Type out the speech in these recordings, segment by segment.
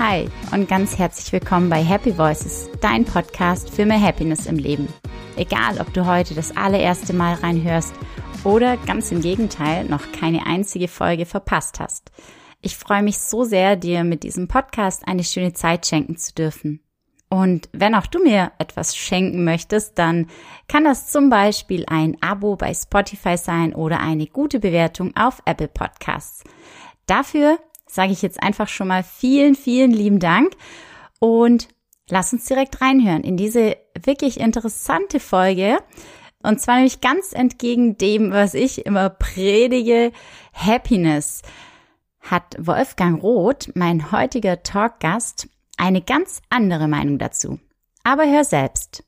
Hi und ganz herzlich willkommen bei Happy Voices, dein Podcast für mehr Happiness im Leben. Egal, ob du heute das allererste Mal reinhörst oder ganz im Gegenteil noch keine einzige Folge verpasst hast. Ich freue mich so sehr, dir mit diesem Podcast eine schöne Zeit schenken zu dürfen. Und wenn auch du mir etwas schenken möchtest, dann kann das zum Beispiel ein Abo bei Spotify sein oder eine gute Bewertung auf Apple Podcasts. Dafür sage ich jetzt einfach schon mal vielen, vielen lieben Dank und lass uns direkt reinhören in diese wirklich interessante Folge. Und zwar nämlich ganz entgegen dem, was ich immer predige, Happiness, hat Wolfgang Roth, mein heutiger Talkgast, eine ganz andere Meinung dazu. Aber hör selbst.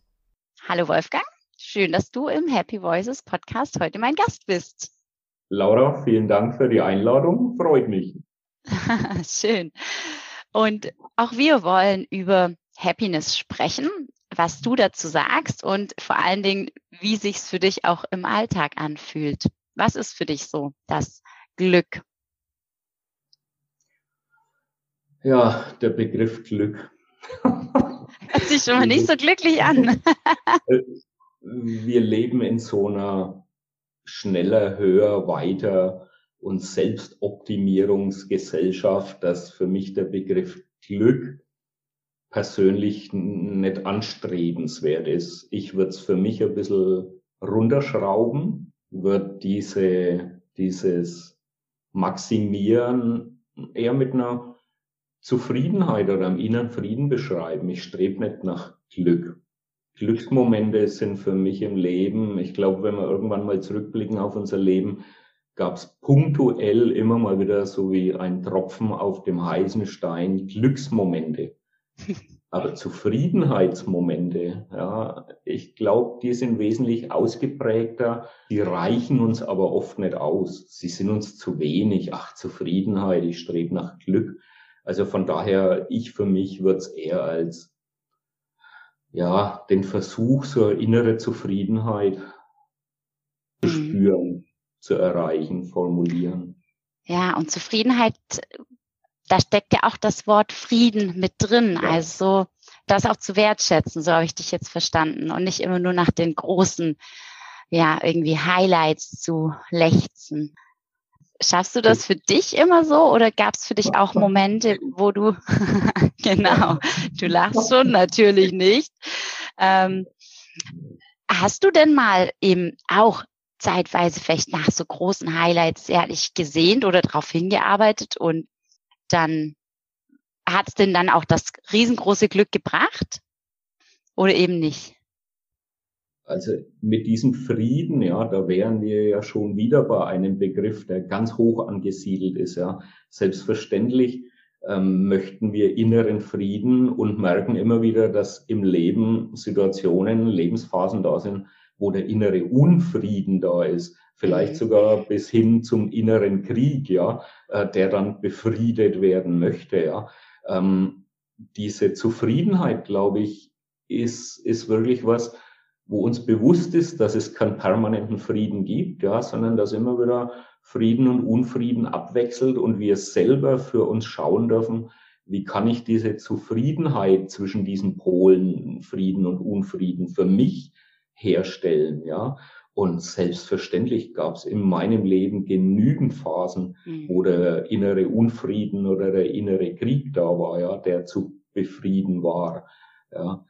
Hallo Wolfgang, schön, dass du im Happy Voices Podcast heute mein Gast bist. Laura, vielen Dank für die Einladung, freut mich. Schön. Und auch wir wollen über Happiness sprechen, was du dazu sagst und vor allen Dingen, wie sich's für dich auch im Alltag anfühlt. Was ist für dich so das Glück? Ja, der Begriff Glück. Hört sich schon mal nicht so glücklich an. Wir leben in so einer schneller, höher, weiter und Selbstoptimierungsgesellschaft, dass für mich der Begriff Glück persönlich nicht anstrebenswert ist. Ich würde es für mich ein bisschen runterschrauben, würde dieses Maximieren eher mit einer Zufriedenheit oder einem inneren Frieden beschreiben. Ich strebe nicht nach Glück. Glücksmomente sind für mich im Leben, ich glaube, wenn wir irgendwann mal zurückblicken auf unser Leben, gab es punktuell immer mal wieder so wie ein Tropfen auf dem heißen Stein Glücksmomente. Aber Zufriedenheitsmomente, ja, ich glaube, die sind wesentlich ausgeprägter. Die reichen uns aber oft nicht aus. Sie sind uns zu wenig. Ach, Zufriedenheit, ich strebe nach Glück. Also von daher, für mich würde es eher als, ja, den Versuch, so innere Zufriedenheit zu spüren, zu erreichen, formulieren. Ja, und Zufriedenheit, da steckt ja auch das Wort Frieden mit drin. Ja. Also das auch zu wertschätzen, so habe ich dich jetzt verstanden. Und nicht immer nur nach den großen, ja, irgendwie Highlights zu lechzen. Schaffst du das für dich immer so oder gab es für dich auch Momente, wo du, genau, du lachst schon, natürlich nicht. Hast du denn mal eben auch zeitweise vielleicht nach so großen Highlights ehrlich gesehnt oder darauf hingearbeitet und dann hat es denn dann auch das riesengroße Glück gebracht oder eben nicht? Also mit diesem Frieden, ja, da wären wir ja schon wieder bei einem Begriff, der ganz hoch angesiedelt ist, ja. Selbstverständlich möchten wir inneren Frieden und merken immer wieder, dass im Leben Situationen, Lebensphasen da sind, wo der innere Unfrieden da ist, vielleicht sogar bis hin zum inneren Krieg, ja, der dann befriedet werden möchte, ja. Diese Zufriedenheit, glaube ich, ist wirklich was, wo uns bewusst ist, dass es keinen permanenten Frieden gibt, ja, sondern dass immer wieder Frieden und Unfrieden abwechselt und wir selber für uns schauen dürfen, wie kann ich diese Zufriedenheit zwischen diesen Polen Frieden und Unfrieden für mich herstellen, ja. Und selbstverständlich gab es in meinem Leben genügend Phasen, wo der innere Unfrieden oder der innere Krieg da war, ja, der zu befrieden war, ja.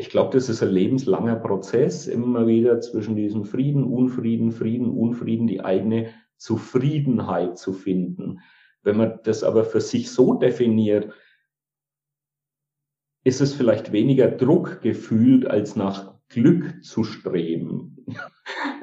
Ich glaube, das ist ein lebenslanger Prozess, immer wieder zwischen diesem Frieden, Unfrieden, die eigene Zufriedenheit zu finden. Wenn man das aber für sich so definiert, ist es vielleicht weniger Druck gefühlt, als nach Glück zu streben.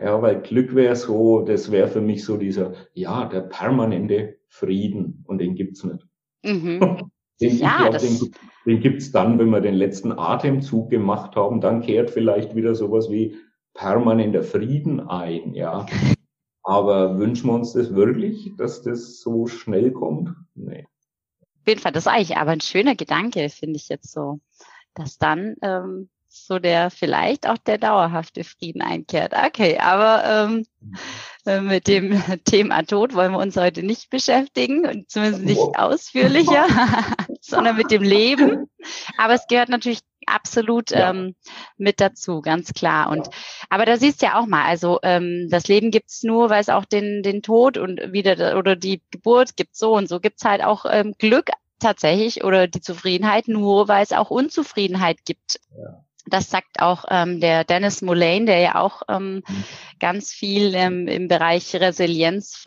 Ja, weil Glück wäre so, das wäre für mich so dieser, ja, der permanente Frieden und den gibt's nicht. Mhm. Den gibt's dann, wenn wir den letzten Atemzug gemacht haben, dann kehrt vielleicht wieder sowas wie permanenter Frieden ein, ja. Aber wünschen wir uns das wirklich, dass das so schnell kommt? Nee. Auf jeden Fall, das ist eigentlich aber ein schöner Gedanke, finde ich jetzt so, dass dann so der, vielleicht auch der dauerhafte Frieden einkehrt. Okay, aber Mit dem Thema Tod wollen wir uns heute nicht beschäftigen und zumindest nicht ausführlicher, sondern mit dem Leben. Aber es gehört natürlich absolut mit dazu, ganz klar. Und aber da siehst du ja auch mal, also das Leben gibt's nur, weil es auch den Tod und wieder oder die Geburt gibt, so und so gibt's halt auch Glück tatsächlich oder die Zufriedenheit nur, weil es auch Unzufriedenheit gibt. Ja. Das sagt auch der Dennis Mullane, der ja auch ganz viel im Bereich Resilienz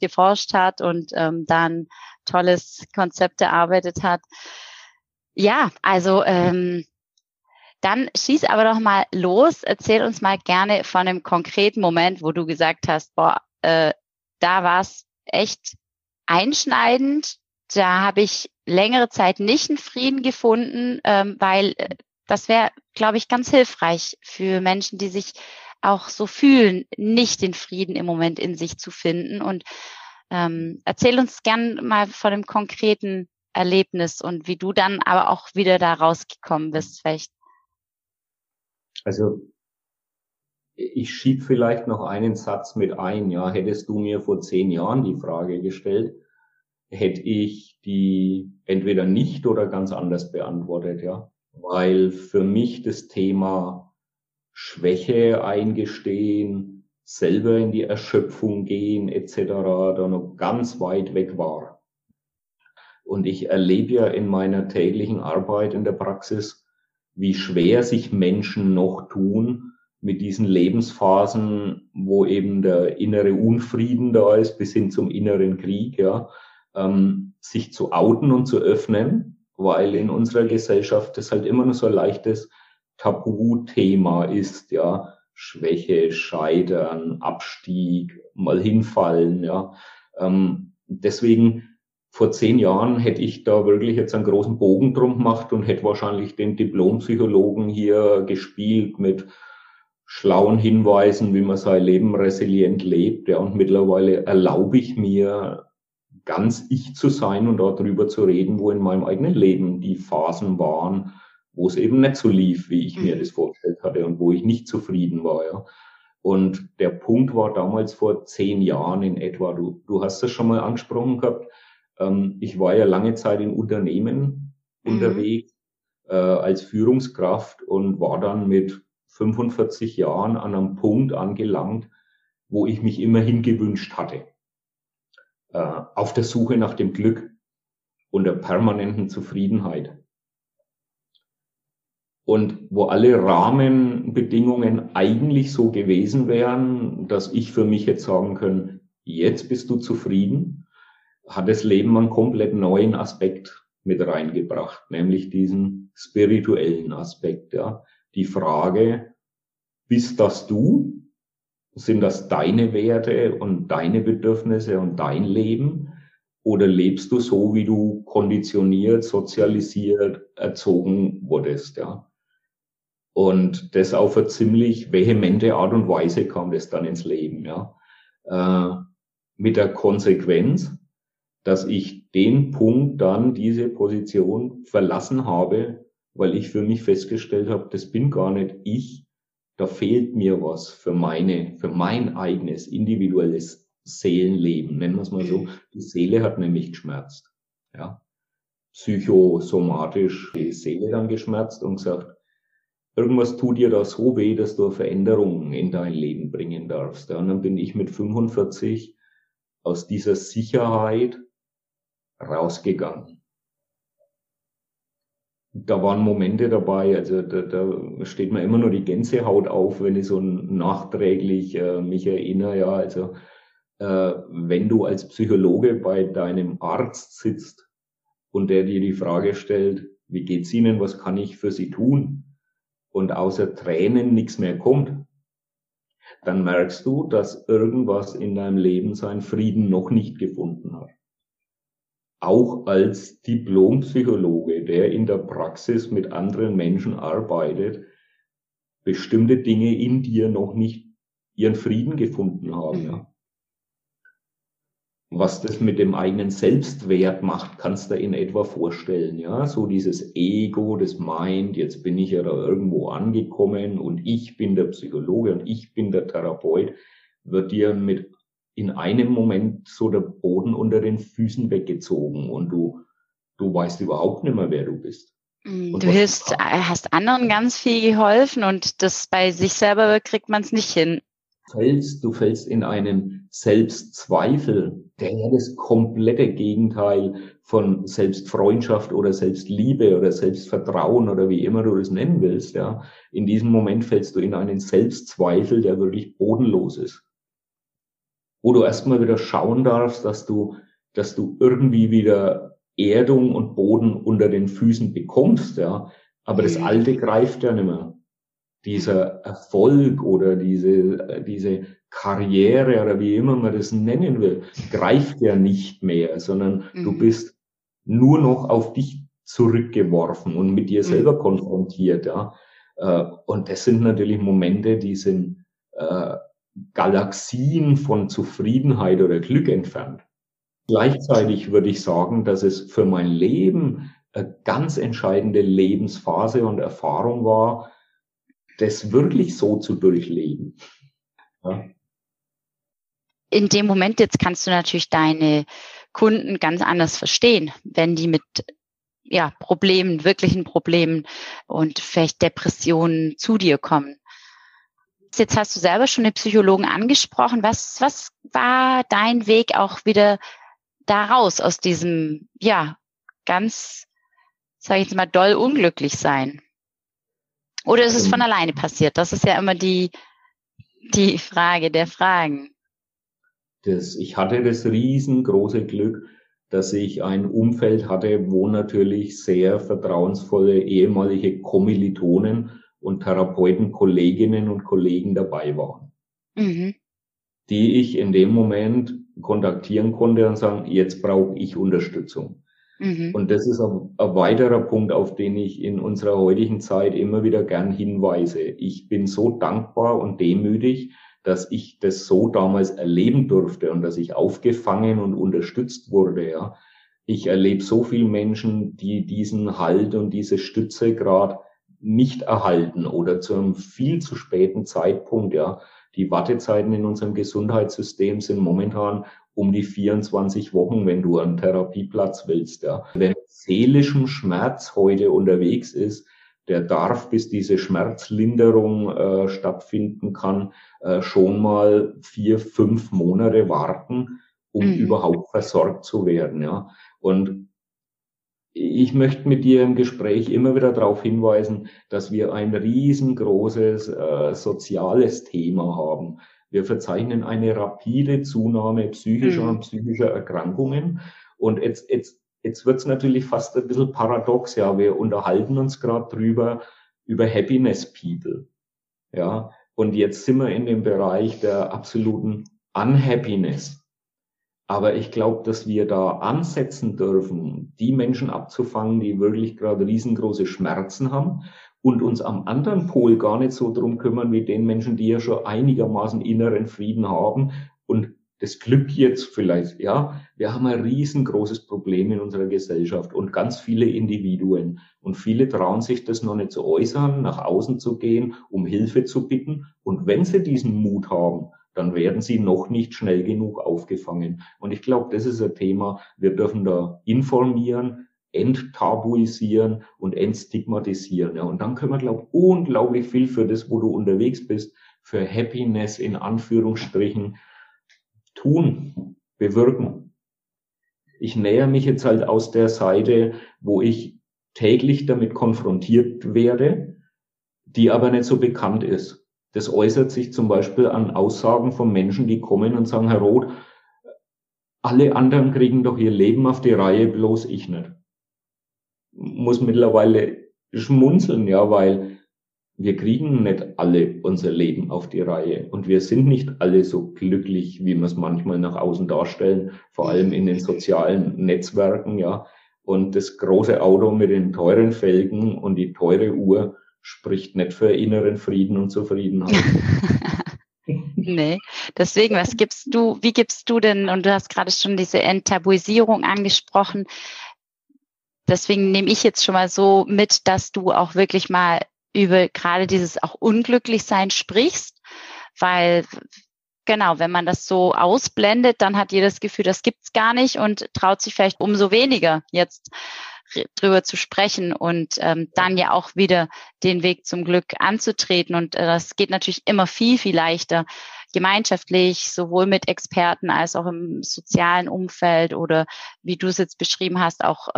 geforscht hat und da ein tolles Konzept erarbeitet hat. Ja, also dann schieß aber doch mal los. Erzähl uns mal gerne von einem konkreten Moment, wo du gesagt hast, da war es echt einschneidend. Da habe ich längere Zeit nicht einen Frieden gefunden, weil... Das wäre, glaube ich, ganz hilfreich für Menschen, die sich auch so fühlen, nicht den Frieden im Moment in sich zu finden. Und erzähl uns gern mal von dem konkreten Erlebnis und wie du dann aber auch wieder da rausgekommen bist vielleicht. Also ich schiebe vielleicht noch einen Satz mit ein. Ja, hättest du mir vor 10 Jahren die Frage gestellt, hätte ich die entweder nicht oder ganz anders beantwortet, ja. Weil für mich das Thema Schwäche eingestehen, selber in die Erschöpfung gehen etc. da noch ganz weit weg war. Und ich erlebe ja in meiner täglichen Arbeit in der Praxis, wie schwer sich Menschen noch tun mit diesen Lebensphasen, wo eben der innere Unfrieden da ist, bis hin zum inneren Krieg, ja, sich zu outen und zu öffnen. Weil in unserer Gesellschaft das halt immer nur so ein leichtes Tabuthema ist, ja. Schwäche, Scheitern, Abstieg, mal hinfallen, ja. Deswegen, vor 10 Jahren hätte ich da wirklich jetzt einen großen Bogen drum gemacht und hätte wahrscheinlich den Diplompsychologen hier gespielt mit schlauen Hinweisen, wie man sein Leben resilient lebt, ja. Und mittlerweile erlaube ich mir, ganz ich zu sein und darüber zu reden, wo in meinem eigenen Leben die Phasen waren, wo es eben nicht so lief, wie ich mir das vorgestellt hatte und wo ich nicht zufrieden war. Ja. Und der Punkt war damals vor 10 Jahren in etwa, du hast das schon mal angesprochen gehabt, ich war ja lange Zeit in Unternehmen unterwegs als Führungskraft und war dann mit 45 Jahren an einem Punkt angelangt, wo ich mich immerhin gewünscht hatte. Auf der Suche nach dem Glück und der permanenten Zufriedenheit. Und wo alle Rahmenbedingungen eigentlich so gewesen wären, dass ich für mich jetzt sagen kann, jetzt bist du zufrieden, hat das Leben einen komplett neuen Aspekt mit reingebracht, nämlich diesen spirituellen Aspekt. Ja. Die Frage, bist das du? Sind das deine Werte und deine Bedürfnisse und dein Leben? Oder lebst du so, wie du konditioniert, sozialisiert, erzogen wurdest? Ja? Und das auf eine ziemlich vehemente Art und Weise kam das dann ins Leben. Ja? Mit der Konsequenz, dass ich den Punkt dann, diese Position verlassen habe, weil ich für mich festgestellt habe, das bin gar nicht ich. Da fehlt mir was für mein eigenes individuelles Seelenleben, nennen wir es mal so. Die Seele hat nämlich geschmerzt, ja. Psychosomatisch die Seele dann geschmerzt und gesagt, irgendwas tut dir da so weh, dass du Veränderungen in dein Leben bringen darfst. Ja. Und dann bin ich mit 45 aus dieser Sicherheit rausgegangen. Da waren Momente dabei, also da steht mir immer nur die Gänsehaut auf, wenn ich so nachträglich mich erinnere, ja, also wenn du als Psychologe bei deinem Arzt sitzt und der dir die Frage stellt, wie geht's Ihnen, was kann ich für Sie tun? Und außer Tränen nichts mehr kommt, dann merkst du, dass irgendwas in deinem Leben seinen Frieden noch nicht gefunden hat. Auch als Diplompsychologe, der in der Praxis mit anderen Menschen arbeitet, bestimmte Dinge in dir noch nicht ihren Frieden gefunden haben. Ja. Was das mit dem eigenen Selbstwert macht, kannst du in etwa vorstellen. Ja, so dieses Ego, das meint, jetzt bin ich ja da irgendwo angekommen und ich bin der Psychologe und ich bin der Therapeut, wird dir mit in einem Moment so der Boden unter den Füßen weggezogen und du weißt überhaupt nicht mehr, wer du bist. Und du hast anderen ganz viel geholfen und das bei sich selber kriegt man es nicht hin. Du fällst in einen Selbstzweifel, der ja das komplette Gegenteil von Selbstfreundschaft oder Selbstliebe oder Selbstvertrauen oder wie immer du das nennen willst. Ja, in diesem Moment fällst du in einen Selbstzweifel, der wirklich bodenlos ist. Wo du erstmal wieder schauen darfst, dass du irgendwie wieder Erdung und Boden unter den Füßen bekommst, ja. Aber das Alte greift ja nicht mehr. Dieser Erfolg oder diese Karriere oder wie immer man das nennen will, greift ja nicht mehr, sondern du bist nur noch auf dich zurückgeworfen und mit dir selber konfrontiert, ja. Und das sind natürlich Momente, die sind Galaxien von Zufriedenheit oder Glück entfernt. Gleichzeitig würde ich sagen, dass es für mein Leben eine ganz entscheidende Lebensphase und Erfahrung war, das wirklich so zu durchleben. Ja. In dem Moment jetzt kannst du natürlich deine Kunden ganz anders verstehen, wenn die mit Problemen, wirklichen Problemen und vielleicht Depressionen zu dir kommen. Jetzt hast du selber schon den Psychologen angesprochen. Was war dein Weg auch wieder da raus aus diesem, ganz, sage ich jetzt mal, doll unglücklich sein? Oder ist es von alleine passiert? Das ist ja immer die Frage der Fragen. Ich hatte das riesengroße Glück, dass ich ein Umfeld hatte, wo natürlich sehr vertrauensvolle ehemalige Kommilitonen und Therapeuten, Kolleginnen und Kollegen dabei waren, die ich in dem Moment kontaktieren konnte und sagen, jetzt brauche ich Unterstützung. Und das ist ein weiterer Punkt, auf den ich in unserer heutigen Zeit immer wieder gern hinweise. Ich bin so dankbar und demütig, dass ich das so damals erleben durfte und dass ich aufgefangen und unterstützt wurde. Ja. Ich erlebe so viele Menschen, die diesen Halt und diese Stütze gerade nicht erhalten oder zu einem viel zu späten Zeitpunkt, ja. Die Wartezeiten in unserem Gesundheitssystem sind momentan um die 24 Wochen, wenn du einen Therapieplatz willst, ja. Wer mit seelischem Schmerz heute unterwegs ist, der darf, bis diese Schmerzlinderung stattfinden kann, schon mal 4-5 Monate warten, um überhaupt versorgt zu werden, ja. Und ich möchte mit dir im Gespräch immer wieder darauf hinweisen, dass wir ein riesengroßes soziales Thema haben. Wir verzeichnen eine rapide Zunahme psychischer und psychischer Erkrankungen. Und jetzt wird's natürlich fast ein bisschen paradox. Ja, wir unterhalten uns gerade drüber, über Happiness People. Ja, und jetzt sind wir in dem Bereich der absoluten Unhappiness. Aber ich glaube, dass wir da ansetzen dürfen, die Menschen abzufangen, die wirklich gerade riesengroße Schmerzen haben und uns am anderen Pol gar nicht so drum kümmern wie den Menschen, die ja schon einigermaßen inneren Frieden haben und das Glück jetzt vielleicht, ja. Wir haben ein riesengroßes Problem in unserer Gesellschaft und ganz viele Individuen und viele trauen sich das noch nicht zu äußern, nach außen zu gehen, um Hilfe zu bitten und wenn sie diesen Mut haben, dann werden sie noch nicht schnell genug aufgefangen. Und ich glaube, das ist ein Thema, wir dürfen da informieren, enttabuisieren und entstigmatisieren. Ja, und dann können wir, glaube ich, unglaublich viel für das, wo du unterwegs bist, für Happiness in Anführungsstrichen tun, bewirken. Ich näher mich jetzt halt aus der Seite, wo ich täglich damit konfrontiert werde, die aber nicht so bekannt ist. Das äußert sich zum Beispiel an Aussagen von Menschen, die kommen und sagen, Herr Roth, alle anderen kriegen doch ihr Leben auf die Reihe, bloß ich nicht. Muss mittlerweile schmunzeln, ja, weil wir kriegen nicht alle unser Leben auf die Reihe. Und wir sind nicht alle so glücklich, wie wir es manchmal nach außen darstellen, vor allem in den sozialen Netzwerken, ja. Und das große Auto mit den teuren Felgen und die teure Uhr spricht nicht für inneren Frieden und Zufriedenheit. Nee, deswegen, wie gibst du denn, und du hast gerade schon diese Enttabuisierung angesprochen, deswegen nehme ich jetzt schon mal so mit, dass du auch wirklich mal über gerade dieses auch Unglücklichsein sprichst, weil Genau, wenn man das so ausblendet, dann hat jeder das Gefühl, das gibt's gar nicht und traut sich vielleicht umso weniger jetzt drüber zu sprechen und dann ja auch wieder den Weg zum Glück anzutreten. Und das geht natürlich immer viel, viel leichter, gemeinschaftlich, sowohl mit Experten als auch im sozialen Umfeld oder wie du es jetzt beschrieben hast, auch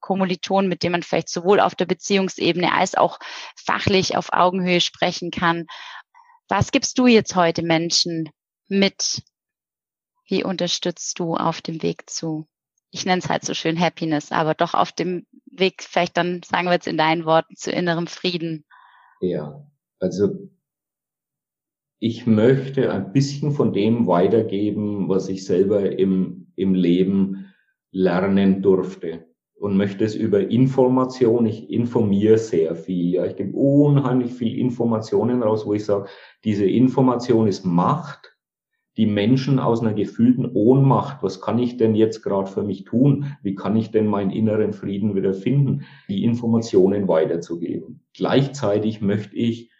Kommilitonen, mit denen man vielleicht sowohl auf der Beziehungsebene als auch fachlich auf Augenhöhe sprechen kann. Was gibst du jetzt heute Menschen mit? Wie unterstützt du auf dem Weg zu, ich nenne es halt so schön Happiness, aber doch auf dem Weg, vielleicht dann sagen wir jetzt in deinen Worten, zu innerem Frieden? Ja, also ich möchte ein bisschen von dem weitergeben, was ich selber im Leben lernen durfte. Und möchte es über Information, ich informiere sehr viel, ja, ich gebe unheimlich viel Informationen raus, wo ich sage, diese Information ist Macht, die Menschen aus einer gefühlten Ohnmacht, was kann ich denn jetzt gerade für mich tun, wie kann ich denn meinen inneren Frieden wieder finden, die Informationen weiterzugeben. Gleichzeitig möchte ich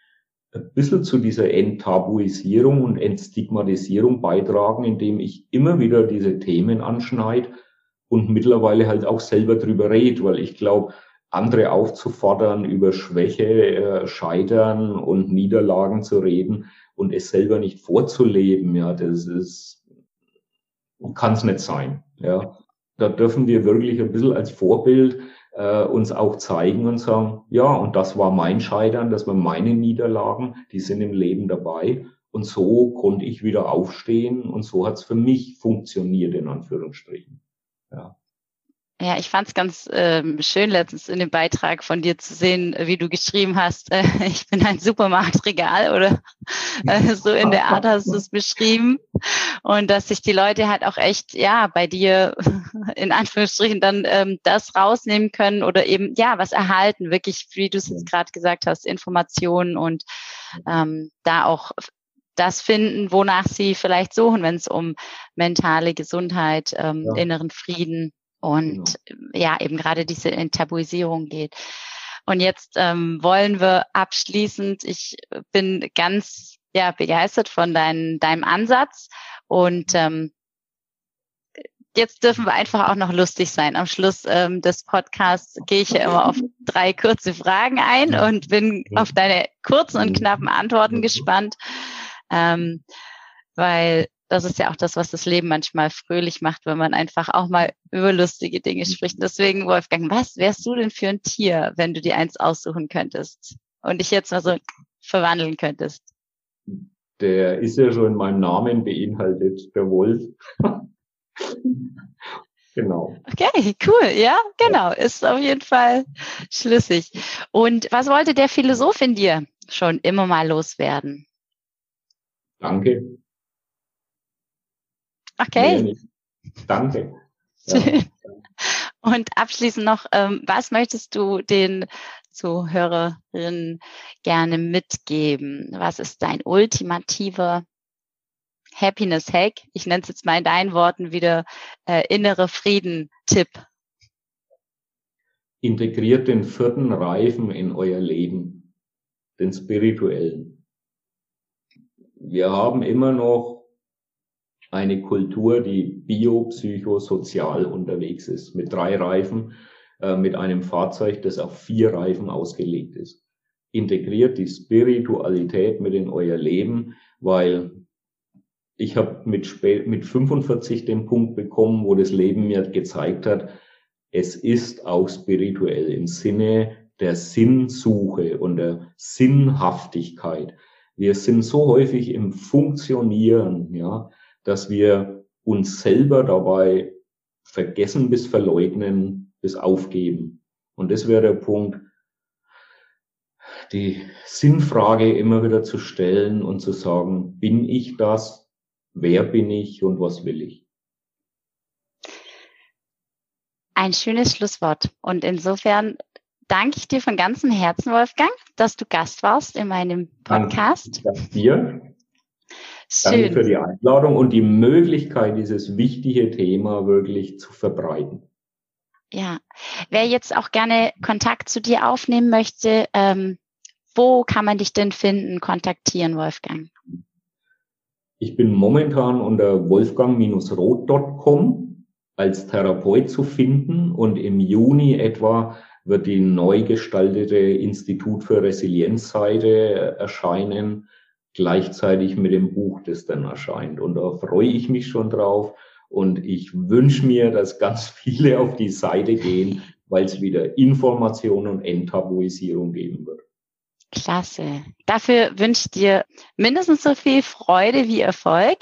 ein bisschen zu dieser Enttabuisierung und Entstigmatisierung beitragen, indem ich immer wieder diese Themen anschneide, und mittlerweile halt auch selber drüber redet, weil ich glaube, andere aufzufordern, über Schwäche, Scheitern und Niederlagen zu reden und es selber nicht vorzuleben, ja, das ist, kann es nicht sein, ja. Da dürfen wir wirklich ein bisschen als Vorbild uns auch zeigen und sagen, ja, und das war mein Scheitern, das waren meine Niederlagen, die sind im Leben dabei und so konnte ich wieder aufstehen und so hat's für mich funktioniert, in Anführungsstrichen. Ja, ich fand es ganz schön, letztens in dem Beitrag von dir zu sehen, wie du geschrieben hast, ich bin ein Supermarktregal oder so in der Art hast du es beschrieben. Und dass sich die Leute halt auch echt, ja, bei dir in Anführungsstrichen dann das rausnehmen können oder eben, ja, was erhalten, wirklich, wie du es jetzt gerade gesagt hast, Informationen und da auch das finden, wonach sie vielleicht suchen, wenn es um mentale Gesundheit, inneren Frieden und ja, eben gerade diese Enttabuisierung geht. Und jetzt wollen wir abschließend, ich bin ganz begeistert von deinem Ansatz und jetzt dürfen wir einfach auch noch lustig sein. Am Schluss des Podcasts gehe ich ja immer auf 3 kurze Fragen ein und bin auf deine kurzen und knappen Antworten gespannt. Weil das ist ja auch das, was das Leben manchmal fröhlich macht, wenn man einfach auch mal über lustige Dinge spricht. Deswegen, Wolfgang, was wärst du denn für ein Tier, wenn du dir eins aussuchen könntest und dich jetzt mal so verwandeln könntest? Der ist ja schon in meinem Namen beinhaltet, der Wolf. Genau. Okay, cool. Ja, genau. Ist auf jeden Fall schlüssig. Und was wollte der Philosoph in dir schon immer mal loswerden? Danke. Okay. Nee, danke. Ja. Und abschließend noch, was möchtest du den Zuhörerinnen gerne mitgeben? Was ist dein ultimativer Happiness-Hack? Ich nenne es jetzt mal in deinen Worten wieder innere Frieden-Tipp. Integriert den 4. Reifen in euer Leben, den spirituellen. Wir haben immer noch eine Kultur, die biopsychosozial unterwegs ist, mit 3 Reifen, mit einem Fahrzeug, das auf 4 Reifen ausgelegt ist. Integriert die Spiritualität mit in euer Leben, weil ich habe mit 45 den Punkt bekommen, wo das Leben mir gezeigt hat, es ist auch spirituell im Sinne der Sinnsuche und der Sinnhaftigkeit. Wir sind so häufig im Funktionieren, ja, dass wir uns selber dabei vergessen bis verleugnen, bis aufgeben. Und das wäre der Punkt, die Sinnfrage immer wieder zu stellen und zu sagen, bin ich das, wer bin ich und was will ich? Ein schönes Schlusswort. Und insofern danke ich dir von ganzem Herzen, Wolfgang, dass du Gast warst in meinem Podcast. Danke dir. Schön. Danke für die Einladung und die Möglichkeit, dieses wichtige Thema wirklich zu verbreiten. Ja, wer jetzt auch gerne Kontakt zu dir aufnehmen möchte, wo kann man dich denn finden, kontaktieren, Wolfgang? Ich bin momentan unter wolfgang-roth.com als Therapeut zu finden und im Juni etwa wird die neu gestaltete Institut für Resilienzseite erscheinen, gleichzeitig mit dem Buch, das dann erscheint. Und da freue ich mich schon drauf und ich wünsche mir, dass ganz viele auf die Seite gehen, weil es wieder Information und Enttabuisierung geben wird. Klasse. Dafür wünsche ich dir mindestens so viel Freude wie Erfolg.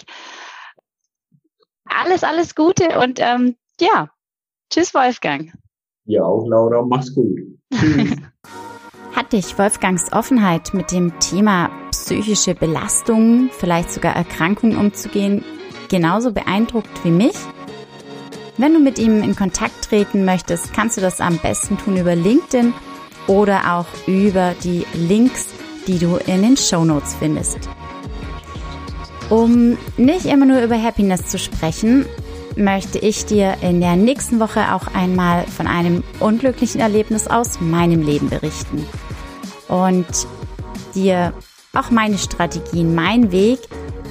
Alles Gute und tschüss Wolfgang. Ja, auch Laura, mach's gut. Tschüss. Hat dich Wolfgangs Offenheit mit dem Thema psychische Belastungen, vielleicht sogar Erkrankungen umzugehen, genauso beeindruckt wie mich? Wenn du mit ihm in Kontakt treten möchtest, kannst du das am besten tun über LinkedIn oder auch über die Links, die du in den Shownotes findest. Um nicht immer nur über Happiness zu sprechen, möchte ich dir in der nächsten Woche auch einmal von einem unglücklichen Erlebnis aus meinem Leben berichten und dir auch meine Strategien, meinen Weg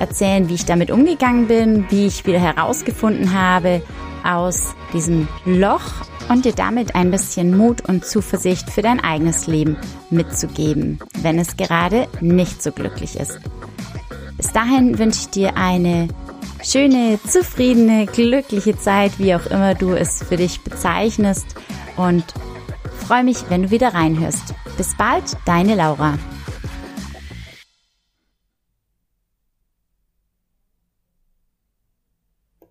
erzählen, wie ich damit umgegangen bin, wie ich wieder herausgefunden habe aus diesem Loch und dir damit ein bisschen Mut und Zuversicht für dein eigenes Leben mitzugeben, wenn es gerade nicht so glücklich ist. Bis dahin wünsche ich dir eine schöne, zufriedene, glückliche Zeit, wie auch immer du es für dich bezeichnest, und freue mich, wenn du wieder reinhörst. Bis bald, deine Laura.